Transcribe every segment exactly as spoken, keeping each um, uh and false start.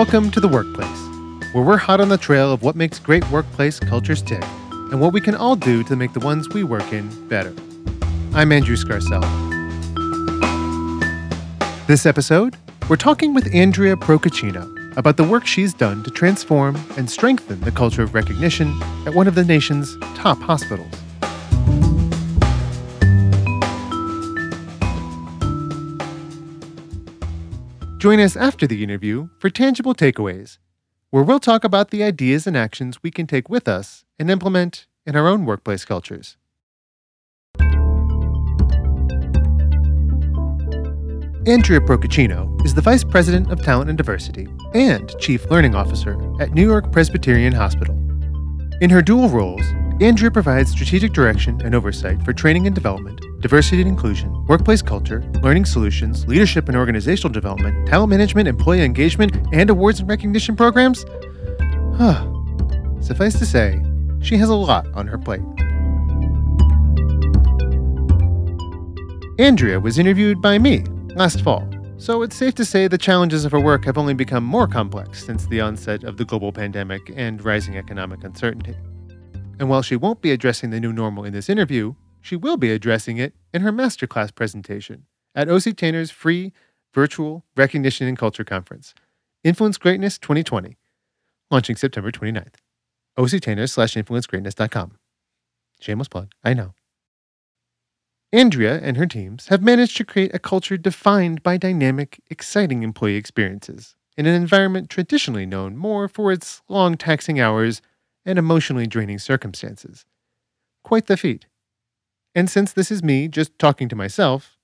Welcome to The Workplace, where we're hot on the trail of what makes great workplace cultures tick and what we can all do to make the ones we work in better. I'm Andrew Scarcella. This episode, we're talking with Andrea Procaccino about the work she's done to transform and strengthen the culture of recognition at one of the nation's top hospitals. Join us after the interview for Tangible Takeaways, where we'll talk about the ideas and actions we can take with us and implement in our own workplace cultures. Andrea Procaccino is the Vice President of Talent and Diversity and Chief Learning Officer at New York Presbyterian Hospital. In her dual roles, Andrea provides strategic direction and oversight for training and development, diversity and inclusion, workplace culture, learning solutions, leadership and organizational development, talent management, employee engagement, and awards and recognition programs. Suffice to say, she has a lot on her plate. Andrea was interviewed by me last fall, so it's safe to say the challenges of her work have only become more complex since the onset of the global pandemic and rising economic uncertainty. And while she won't be addressing the new normal in this interview, she will be addressing it in her masterclass presentation at O C Tanner's free virtual recognition and culture conference, Influence Greatness twenty twenty, launching September twenty-ninth. O C Tanner slash influence greatness dot com. Shameless plug, I know. Andrea and her teams have managed to create a culture defined by dynamic, exciting employee experiences in an environment traditionally known more for its long, taxing hours and emotionally draining circumstances. Quite the feat. And since this is me just talking to myself,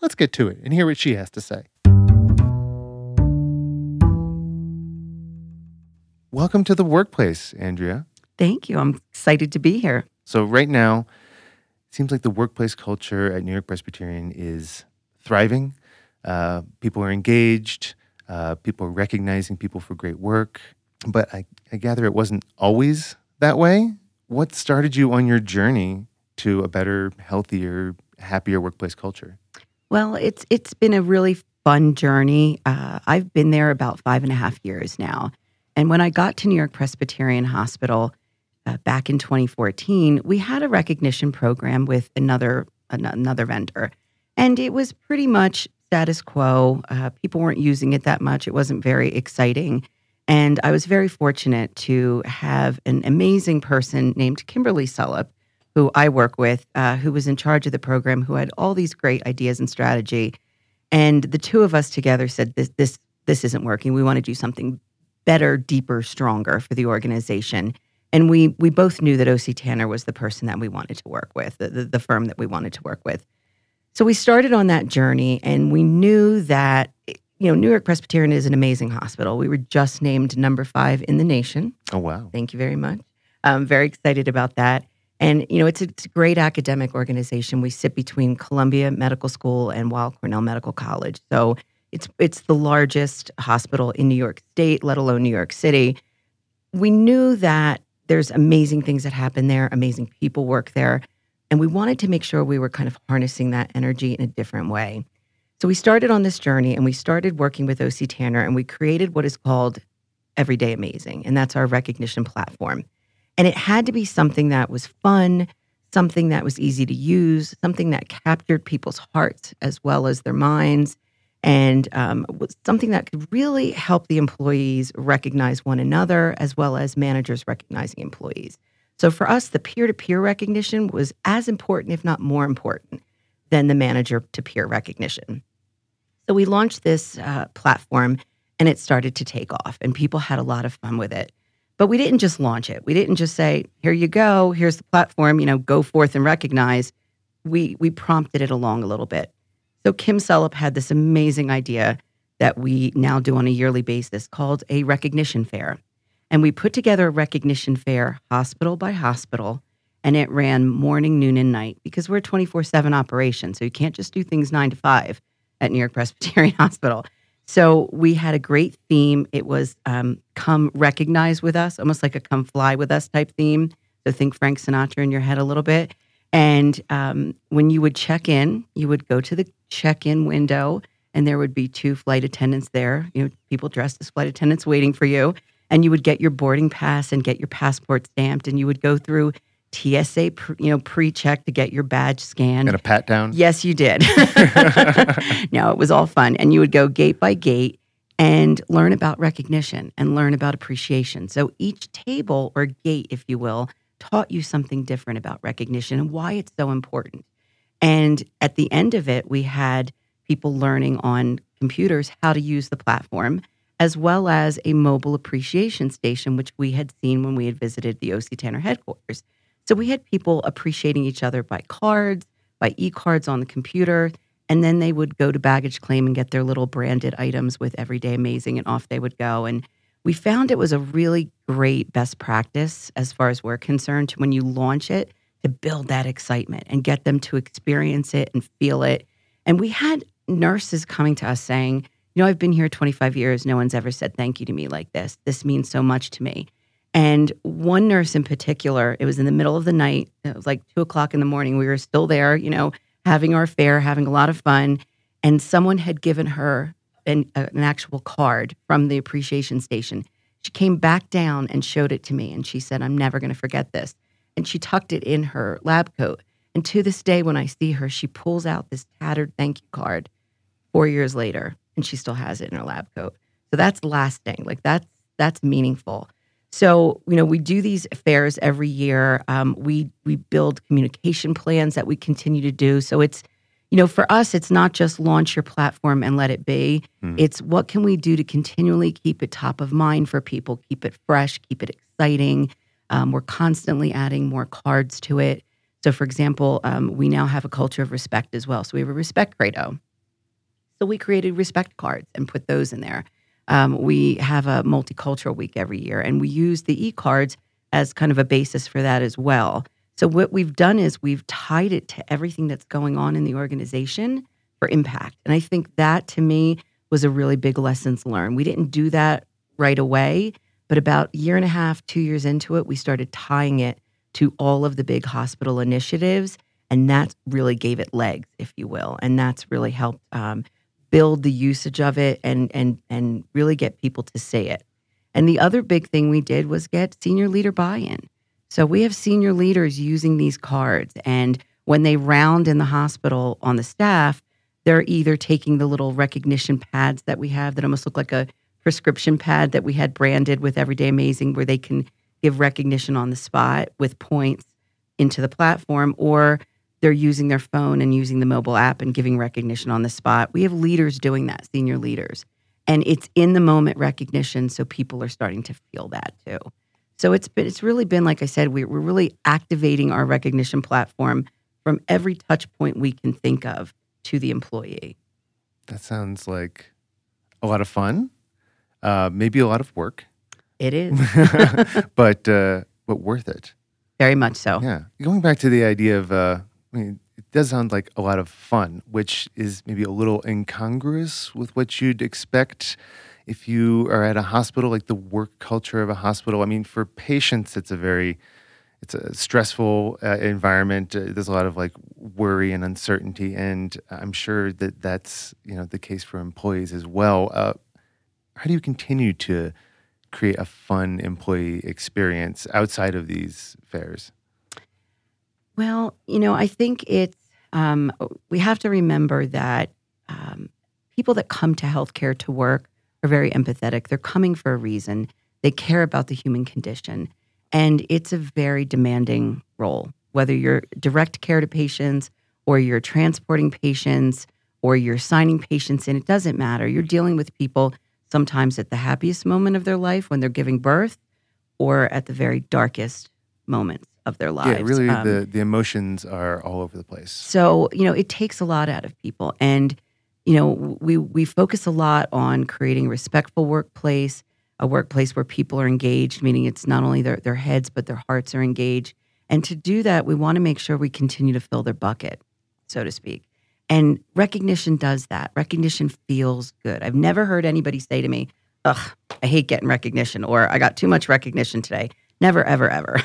let's get to it and hear what she has to say. Welcome to The Workplace, Andrea. Thank you. I'm excited to be here. So right now, it seems like the workplace culture at New York Presbyterian is thriving. Uh, people are engaged. Uh, people are recognizing people for great work. But I, I gather it wasn't always that way. What started you on your journey to a better, healthier, happier workplace culture? Well, it's it's been a really fun journey. Uh, I've been there about five and a half years now. And when I got to New York Presbyterian Hospital uh, back in twenty fourteen, we had a recognition program with another an- another vendor. And it was pretty much status quo. Uh, people weren't using it that much. It wasn't very exciting. And I was very fortunate to have an amazing person named Kimberly Sullivan, who I work with, uh, who was in charge of the program, who had all these great ideas and strategy. And the two of us together said, this this this isn't working. We want to do something better, deeper, stronger for the organization. And we we both knew that O C. Tanner was the person that we wanted to work with, the, the, the firm that we wanted to work with. So we started on that journey, and we knew that, you know, New York Presbyterian is an amazing hospital. We were just named number five in the nation. Oh, wow. Thank you very much. I'm very excited about that. And, you know, it's a, it's a great academic organization. We sit between Columbia Medical School and Weill Cornell Medical College. So it's it's the largest hospital in New York State, let alone New York City. We knew that there's amazing things that happen there, amazing people work there. And we wanted to make sure we were kind of harnessing that energy in a different way. So we started on this journey, and we started working with O C. Tanner, and we created what is called Everyday Amazing. And that's our recognition platform. And it had to be something that was fun, something that was easy to use, something that captured people's hearts as well as their minds, and um, was something that could really help the employees recognize one another as well as managers recognizing employees. So for us, the peer-to-peer recognition was as important, if not more important, than the manager-to-peer recognition. So we launched this uh, platform, and it started to take off, and people had a lot of fun with it. But we didn't just launch it. We didn't just say, here you go, here's the platform, you know, go forth and recognize. We we prompted it along a little bit. So Kim Sullivan had this amazing idea that we now do on a yearly basis called a recognition fair. And we put together a recognition fair hospital by hospital, and it ran morning, noon, and night because we're a twenty-four seven operation. So you can't just do things nine to five at New York Presbyterian Hospital. So we had a great theme. It was um, come recognize with us, almost like a come fly with us type theme. So think Frank Sinatra in your head a little bit. And um, when you would check in, you would go to the check-in window and there would be two flight attendants there, you know, people dressed as flight attendants waiting for you, and you would get your boarding pass and get your passport stamped, and you would go through T S A, you know, pre-check to get your badge scanned. Got a pat down? Yes, you did. No, it was all fun. And you would go gate by gate and learn about recognition and learn about appreciation. So each table or gate, if you will, taught you something different about recognition and why it's so important. And at the end of it, we had people learning on computers how to use the platform, as well as a mobile appreciation station, which we had seen when we had visited the O C. Tanner headquarters. So we had people appreciating each other by cards, by e-cards on the computer, and then they would go to baggage claim and get their little branded items with Everyday Amazing, and off they would go. And we found it was a really great best practice, as far as we're concerned, when you launch it, to build that excitement and get them to experience it and feel it. And we had nurses coming to us saying, you know, I've been here twenty-five years. No one's ever said thank you to me like this. This means so much to me. And one nurse in particular, it was in the middle of the night. It was like two o'clock in the morning. We were still there, you know, having our fare, having a lot of fun. And someone had given her an, uh, an actual card from the appreciation station. She came back down and showed it to me. And she said, I'm never going to forget this. And she tucked it in her lab coat. And to this day, when I see her, she pulls out this tattered thank you card four years later. And she still has it in her lab coat. So that's lasting. Like that's, that's meaningful. So, you know, we do these fairs every year. Um, we we build communication plans that we continue to do. So it's, you know, for us, it's not just launch your platform and let it be. Mm. It's what can we do to continually keep it top of mind for people, keep it fresh, keep it exciting. Um, we're constantly adding more cards to it. So, for example, um, we now have a culture of respect as well. So we have a respect credo. So we created respect cards and put those in there. Um, we have a multicultural week every year, and we use the e-cards as kind of a basis for that as well. So what we've done is we've tied it to everything that's going on in the organization for impact. And I think that, to me, was a really big lesson learned. We didn't do that right away, but about a year and a half, two years into it, we started tying it to all of the big hospital initiatives, and that really gave it legs, if you will, and that's really helped um, build the usage of it and and and really get people to see it. And the other big thing we did was get senior leader buy-in. So we have senior leaders using these cards, and when they round in the hospital on the staff, they're either taking the little recognition pads that we have that almost look like a prescription pad that we had branded with Everyday Amazing, where they can give recognition on the spot with points into the platform, or they're using their phone and using the mobile app and giving recognition on the spot. We have leaders doing that, senior leaders. And it's in the moment recognition, so people are starting to feel that too. So it's been, it's really been, like I said, we're really activating our recognition platform from every touch point we can think of to the employee. That sounds like a lot of fun, uh, maybe a lot of work. It is. but, uh, but worth it. Very much so. Yeah. Going back to the idea of... Uh, I mean, it does sound like a lot of fun, which is maybe a little incongruous with what you'd expect if you are at a hospital, like the work culture of a hospital. I mean, for patients, it's a very, it's a stressful uh, environment. Uh, there's a lot of like worry and uncertainty, and I'm sure that that's, you know, the case for employees as well. Uh, how do you continue to create a fun employee experience outside of these fairs? Well, you know, I think it's, um, we have to remember that um, people that come to healthcare to work are very empathetic. They're coming for a reason. They care about the human condition. And it's a very demanding role, whether you're direct care to patients or you're transporting patients or you're signing patients in, it doesn't matter. You're dealing with people sometimes at the happiest moment of their life when they're giving birth, or at the very darkest moments of their lives. Yeah, really, um, the, the emotions are all over the place. So, you know, it takes a lot out of people. And, you know, we, we focus a lot on creating a respectful workplace, a workplace where people are engaged, meaning it's not only their, their heads, but their hearts are engaged. And to do that, we want to make sure we continue to fill their bucket, so to speak. And recognition does that. Recognition feels good. I've never heard anybody say to me, ugh, I hate getting recognition, or I got too much recognition today. Never, ever, ever.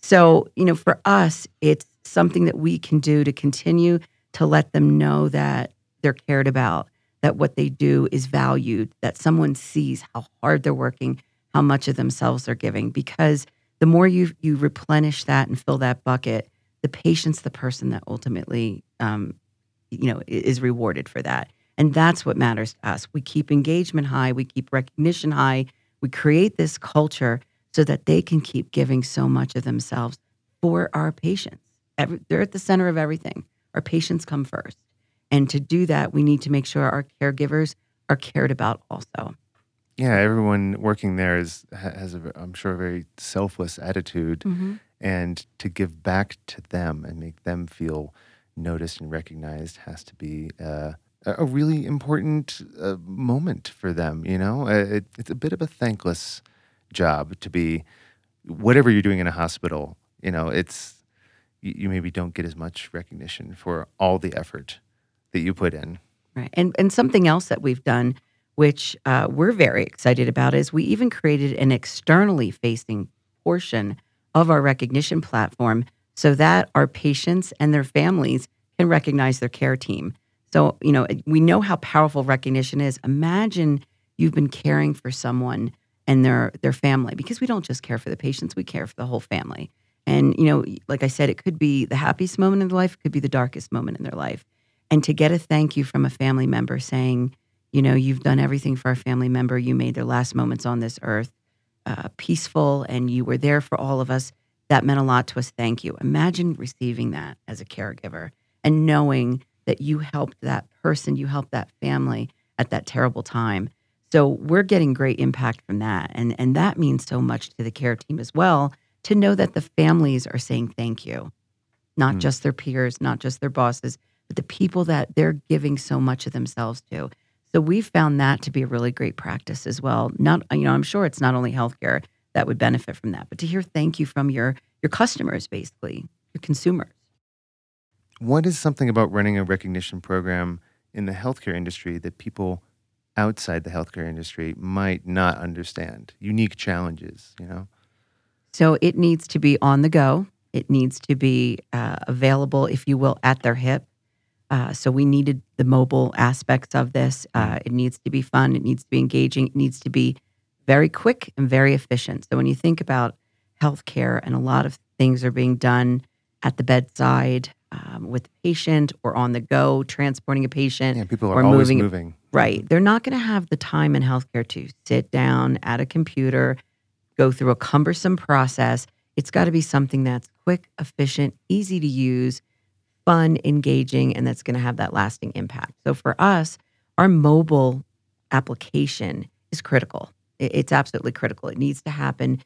So, you know, for us, it's something that we can do to continue to let them know that they're cared about, that what they do is valued, that someone sees how hard they're working, how much of themselves they're giving. Because the more you you replenish that and fill that bucket, the patient's the person that ultimately, um, you know, is rewarded for that. And that's what matters to us. We keep engagement high. We keep recognition high. We create this culture so that they can keep giving so much of themselves for our patients. Every, they're at the center of everything. Our patients come first. And to do that, we need to make sure our caregivers are cared about also. Yeah, everyone working there is has, a, I'm sure, a very selfless attitude. Mm-hmm. And to give back to them and make them feel noticed and recognized has to be uh, a really important uh, moment for them, you know? It, it's a bit of a thankless job to be, whatever you're doing in a hospital, you know, it's, you maybe don't get as much recognition for all the effort that you put in. Right. And and something else that we've done, which uh, we're very excited about, is we even created an externally facing portion of our recognition platform so that our patients and their families can recognize their care team. So, you know, we know how powerful recognition is. Imagine you've been caring for someone and their their family, because we don't just care for the patients, we care for the whole family. And, you know, like I said, it could be the happiest moment in their life, it could be the darkest moment in their life. And to get a thank you from a family member saying, you know, you've done everything for our family member, you made their last moments on this earth uh, peaceful, and you were there for all of us, that meant a lot to us, thank you. Imagine receiving that as a caregiver and knowing that you helped that person, you helped that family at that terrible time. So we're getting great impact from that. And, and that means so much to the care team as well, to know that the families are saying thank you, not mm. just their peers, not just their bosses, but the people that they're giving so much of themselves to. So we found that to be a really great practice as well. Not, you know, I'm sure it's not only healthcare that would benefit from that, but to hear thank you from your your customers, basically, your consumers. What is something about running a recognition program in the healthcare industry that people outside the healthcare industry might not understand? Unique challenges, you know? So it needs to be on the go. It needs to be uh, available, if you will, at their hip. Uh, so we needed the mobile aspects of this. Uh, it needs to be fun. It needs to be engaging. It needs to be very quick and very efficient. So when you think about healthcare, and a lot of things are being done at the bedside um, with the patient or on the go, transporting a patient. Yeah, people are or always moving. moving. Right. They're not going to have the time in healthcare to sit down at a computer, go through a cumbersome process. It's got to be something that's quick, efficient, easy to use, fun, engaging, and that's going to have that lasting impact. So for us, our mobile application is critical. It's absolutely critical. It needs to happen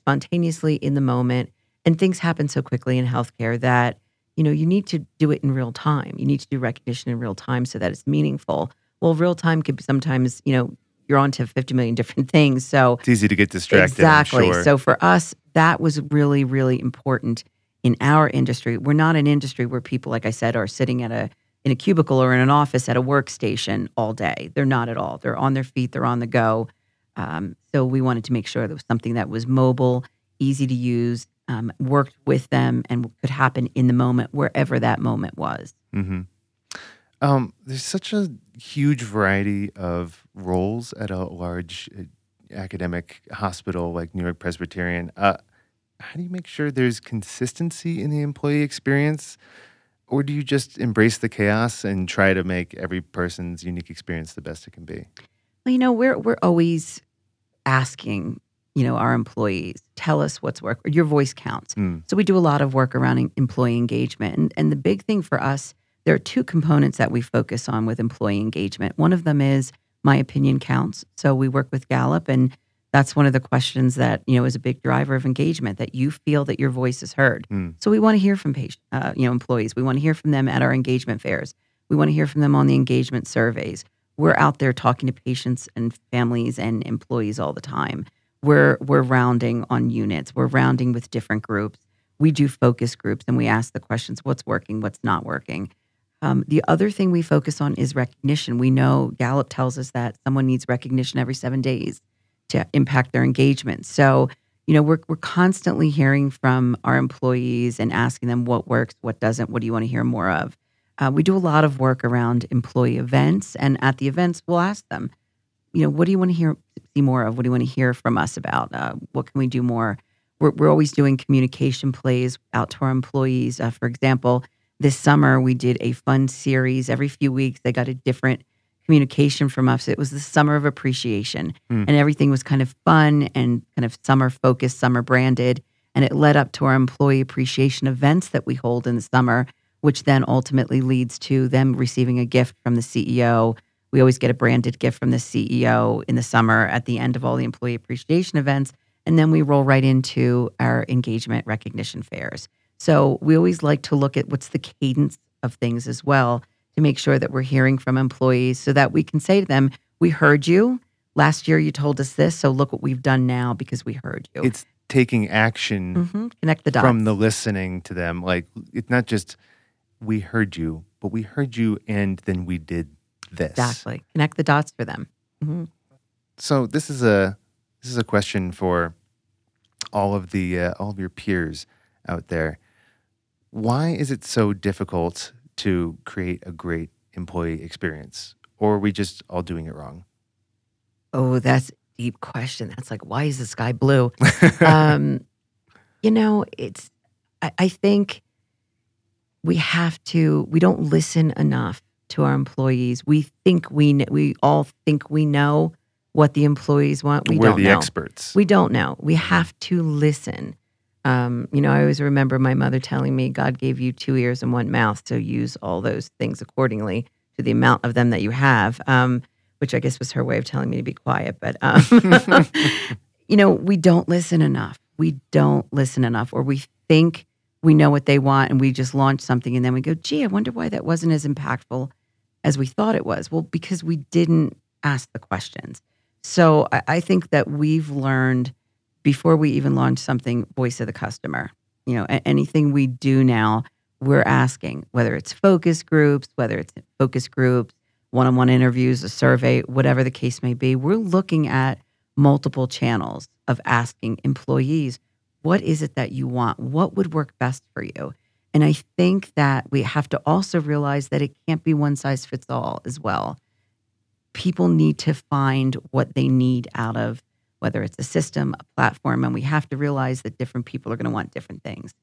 spontaneously in the moment, and things happen so quickly in healthcare that, you know, you need to do it in real time. You need to do recognition in real time so that it's meaningful. Well, real time could be sometimes, you know, you're on to fifty million different things. So it's easy to get distracted. Exactly. Sure. So for us, that was really, really important. In our industry, we're not an industry where people, like I said, are sitting at a in a cubicle or in an office at a workstation all day. They're not at all. They're on their feet. They're on the go. Um, so we wanted to make sure there was something that was mobile, easy to use, um, worked with them, and could happen in the moment, wherever that moment was. Mm-hmm. Um, there's such a huge variety of roles at a large academic hospital like New York Presbyterian. Uh, How do you make sure there's consistency in the employee experience? Or do you just embrace the chaos and try to make every person's unique experience the best it can be? Well, you know, we're we're always asking, you know, our employees, tell us what's work, your voice counts. Mm. So we do a lot of work around employee engagement. And, and the big thing for us, there are two components that we focus on with employee engagement. One of them is my opinion counts. So we work with Gallup, and that's one of the questions that, you know, is a big driver of engagement, that you feel that your voice is heard. Mm. So we want to hear from patient, uh, you know, employees. We want to hear from them at our engagement fairs. We want to hear from them on the engagement surveys. We're out there talking to patients and families and employees all the time. We're we're rounding on units. We're rounding with different groups. We do focus groups, and we ask the questions, what's working, what's not working. Um, the other thing we focus on is recognition. We know Gallup tells us that someone needs recognition every seven days. To impact their engagement. So, you know, we're we're constantly hearing from our employees and asking them what works, what doesn't, what do you want to hear more of. Uh, we do a lot of work around employee events, and at the events, we'll ask them, you know, what do you want to hear, see more of? What do you want to hear from us about? Uh, what can we do more? We're, we're always doing communication plays out to our employees. Uh, for example, this summer, we did a fun series. Every few weeks, they got a different communication from us. It was the Summer of Appreciation, mm. and everything was kind of fun and kind of summer-focused, summer-branded, and it led up to our employee appreciation events that we hold in the summer, which then ultimately leads to them receiving a gift from the C E O. We always get a branded gift from the C E O in the summer at the end of all the employee appreciation events, and then we roll right into our engagement recognition fairs. So we always like to look at what's the cadence of things as well to make sure that we're hearing from employees so that we can say to them, we heard you. Last year you told us this, so look what we've done now because we heard you. It's taking action mm-hmm. Connect the dots. From the listening to them. Like, it's not just we heard you, but we heard you and then we did this. Exactly. Connect the dots for them. Mm-hmm. So this is a this is a question for all of the uh, all of your peers out there. Why is it so difficult to create a great employee experience? Or are we just all doing it wrong? Oh, that's a deep question. That's like, why is the sky blue? um, you know, it's, I, I think we have to, we don't listen enough to our employees. We think we, we all think we know what the employees want. We We're don't the know. Experts. We don't know. We have to listen. Um, you know, I always remember my mother telling me, God gave you two ears and one mouth, so use all those things accordingly to the amount of them that you have, um, which I guess was her way of telling me to be quiet. But, um, you know, we don't listen enough. We don't listen enough, or we think we know what they want, and we just launch something, and then we go, gee, I wonder why that wasn't as impactful as we thought it was. Well, because we didn't ask the questions. So I, I think that we've learned before we even launch something, voice of the customer. You know, anything we do now, we're asking, whether it's focus groups, whether it's focus groups, one-on-one interviews, a survey, whatever the case may be, we're looking at multiple channels of asking employees, what is it that you want? What would work best for you? And I think that we have to also realize that it can't be one size fits all as well. People need to find what they need out of whether it's a system, a platform, and we have to realize that different people are going to want different things.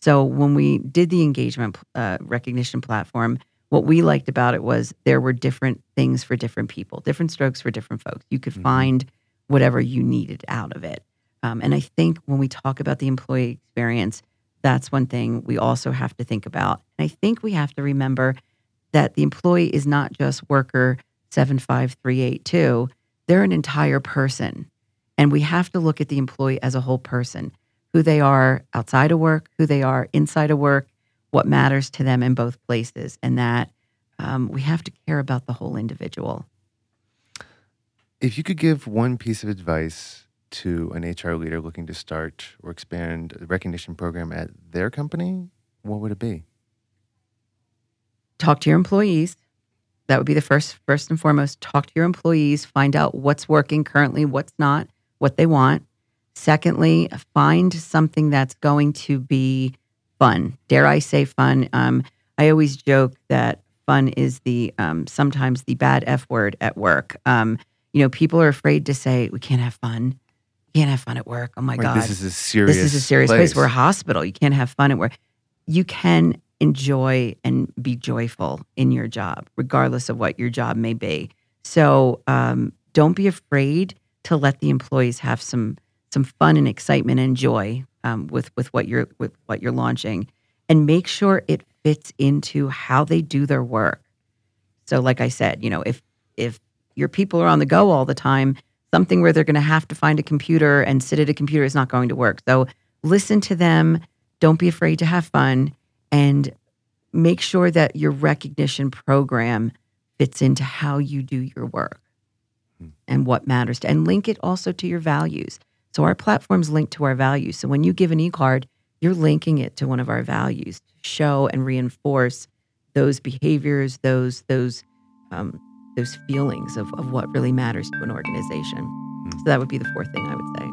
So when we did the engagement uh, recognition platform, what we liked about it was there were different things for different people, different strokes for different folks. You could mm-hmm. find whatever you needed out of it. Um, and I think when we talk about the employee experience, that's one thing we also have to think about. And I think we have to remember that the employee is not just worker seven five three eight two. They're an entire person. And we have to look at the employee as a whole person, who they are outside of work, who they are inside of work, what matters to them in both places, and that um, we have to care about the whole individual. If you could give one piece of advice to an H R leader looking to start or expand a recognition program at their company, what would it be? Talk to your employees. That would be the first, first and foremost. Talk to your employees. Find out what's working currently, what's not, what they want. Secondly, find something that's going to be fun. Dare I say fun? Um, I always joke that fun is the um, sometimes the bad F word at work. Um, you know, people are afraid to say, we can't have fun. You can't have fun at work. Oh my like, God. This is a serious This is a serious place. place. We're a hospital. You can't have fun at work. You can enjoy and be joyful in your job, regardless of what your job may be. So um, don't be afraid to let the employees have some some fun and excitement and joy um, with with what you're with what you're launching, and make sure it fits into how they do their work. So, like I said, you know, if if your people are on the go all the time, something where they're going to have to find a computer and sit at a computer is not going to work. So, listen to them. Don't be afraid to have fun, and make sure that your recognition program fits into how you do your work. And what matters to, and link it also to your values. So our platform's linked to our values. So when you give an e-card, you're linking it to one of our values to show and reinforce those behaviors, those those um, those feelings of, of what really matters to an organization. Mm-hmm. So that would be the fourth thing I would say.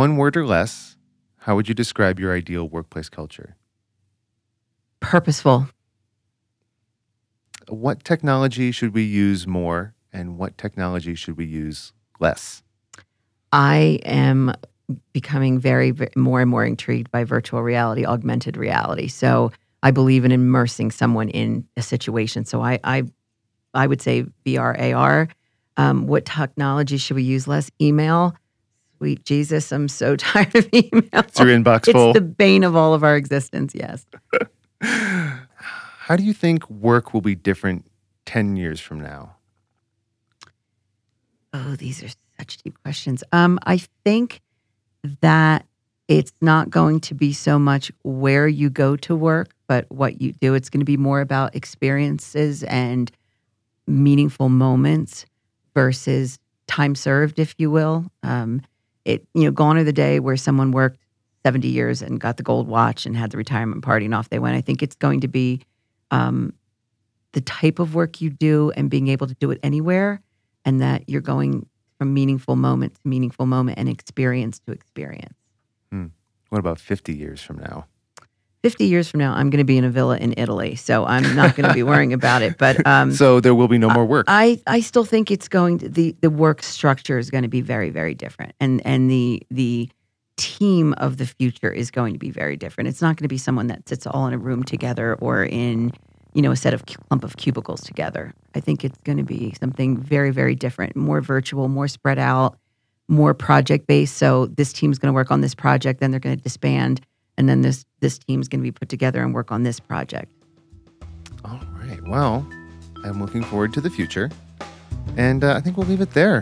One word or less, how would you describe your ideal workplace culture? Purposeful. What technology should we use more and what technology should we use less? I am becoming very, very more and more intrigued by virtual reality, augmented reality. So I believe in immersing someone in a situation. So I I, I would say V R, A R. Um, what technology should we use less? Email. Sweet Jesus, I'm so tired of email. It's your inbox full. It's the bane of all of our existence, yes. How do you think work will be different ten years from now? Oh, these are such deep questions. Um, I think that it's not going to be so much where you go to work, but what you do. It's going to be more about experiences and meaningful moments versus time served, if you will. Um, it you know, gone are the day where someone worked seventy years and got the gold watch and had the retirement party and off they went. I think it's going to be um, the type of work you do and being able to do it anywhere, and that you're going from meaningful moment to meaningful moment and experience to experience. Hmm. What about fifty years from now? fifty years from now, I'm going to be in a villa in Italy, so I'm not going to be worrying about it. But um, So there will be no more work. I, I still think it's going to, the, the work structure is going to be very, very different. And and the the team of the future is going to be very different. It's not going to be someone that sits all in a room together or in, you know, a set of clump of cubicles together. I think it's going to be something very, very different, more virtual, more spread out, more project-based. So this team's going to work on this project, then they're going to disband, and then this this team's going to be put together and work on this project. All right. Well, I'm looking forward to the future, and uh, I think we'll leave it there.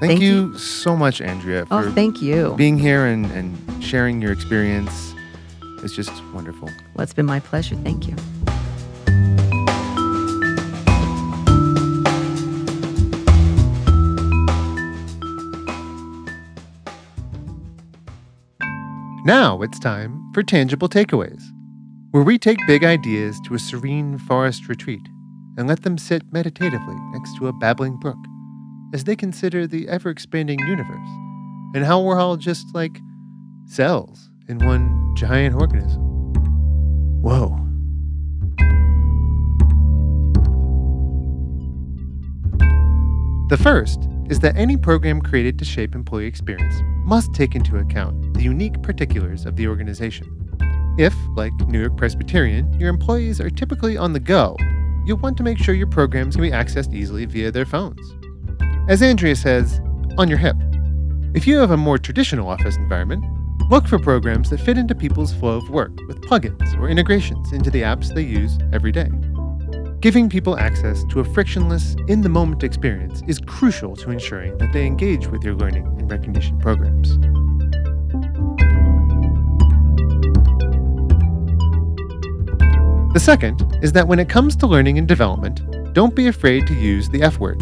Thank, thank you, you so much, Andrea, for oh, thank you. being here and, and sharing your experience. It's just wonderful. Well, it's been my pleasure. Thank you. Now it's time for Tangible Takeaways, where we take big ideas to a serene forest retreat and let them sit meditatively next to a babbling brook as they consider the ever-expanding universe and how we're all just like cells in one giant organism. Whoa. The first is that any program created to shape employee experience must take into account the unique particulars of the organization. If, like New York Presbyterian, your employees are typically on the go, you'll want to make sure your programs can be accessed easily via their phones. As Andrea says, on your hip. If you have a more traditional office environment, look for programs that fit into people's flow of work with plugins or integrations into the apps they use every day. Giving people access to a frictionless, in-the-moment experience is crucial to ensuring that they engage with your learning and recognition programs. The second is that when it comes to learning and development, don't be afraid to use the F word.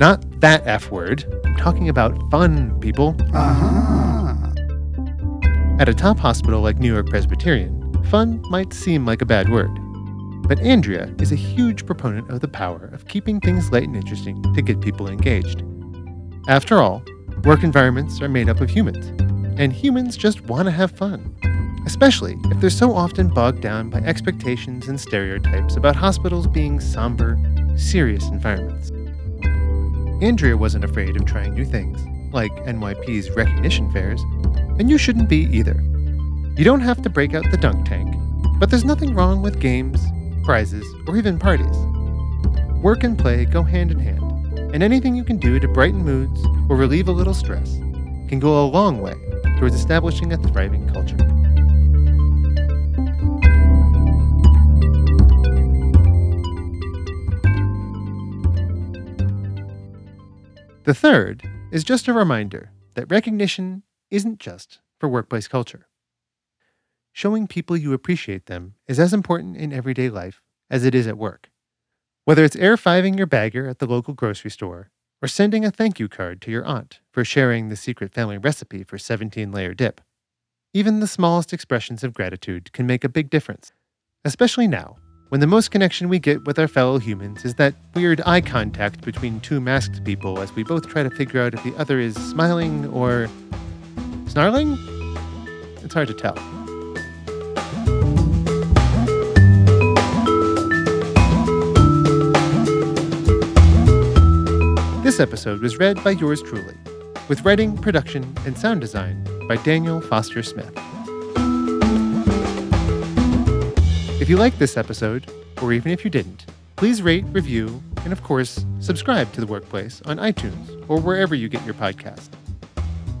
Not that F word. I'm talking about fun, people. Uh-huh. At a top hospital like New York Presbyterian, fun might seem like a bad word. But Andrea is a huge proponent of the power of keeping things light and interesting to get people engaged. After all, work environments are made up of humans, and humans just want to have fun, especially if they're so often bogged down by expectations and stereotypes about hospitals being somber, serious environments. Andrea wasn't afraid of trying new things, like N Y P's recognition fairs, and you shouldn't be either. You don't have to break out the dunk tank, but there's nothing wrong with games, prizes, or even parties. Work and play go hand in hand, and anything you can do to brighten moods or relieve a little stress can go a long way towards establishing a thriving culture. The third is just a reminder that recognition isn't just for workplace culture. Showing people you appreciate them is as important in everyday life as it is at work. Whether it's air-fiving your bagger at the local grocery store or sending a thank you card to your aunt for sharing the secret family recipe for seventeen-layer dip, even the smallest expressions of gratitude can make a big difference, especially now when the most connection we get with our fellow humans is that weird eye contact between two masked people as we both try to figure out if the other is smiling or Snarling? It's hard to tell. This episode was read by yours truly, with writing, production, and sound design by Daniel Foster Smith. If you liked this episode, or even if you didn't, please rate, review, and of course, subscribe to The Workplace on iTunes or wherever you get your podcast.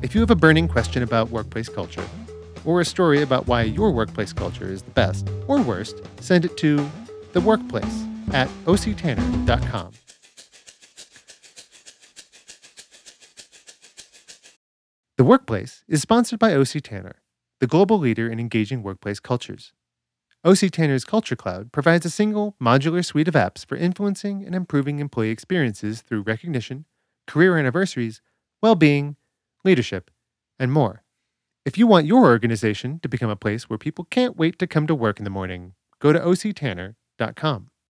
If you have a burning question about workplace culture, or a story about why your workplace culture is the best or worst, send it to theworkplace at o c tanner dot com. The Workplace is sponsored by O C. Tanner, the global leader in engaging workplace cultures. O C. Tanner's Culture Cloud provides a single, modular suite of apps for influencing and improving employee experiences through recognition, career anniversaries, well-being, leadership, and more. If you want your organization to become a place where people can't wait to come to work in the morning, go to o c tanner dot com.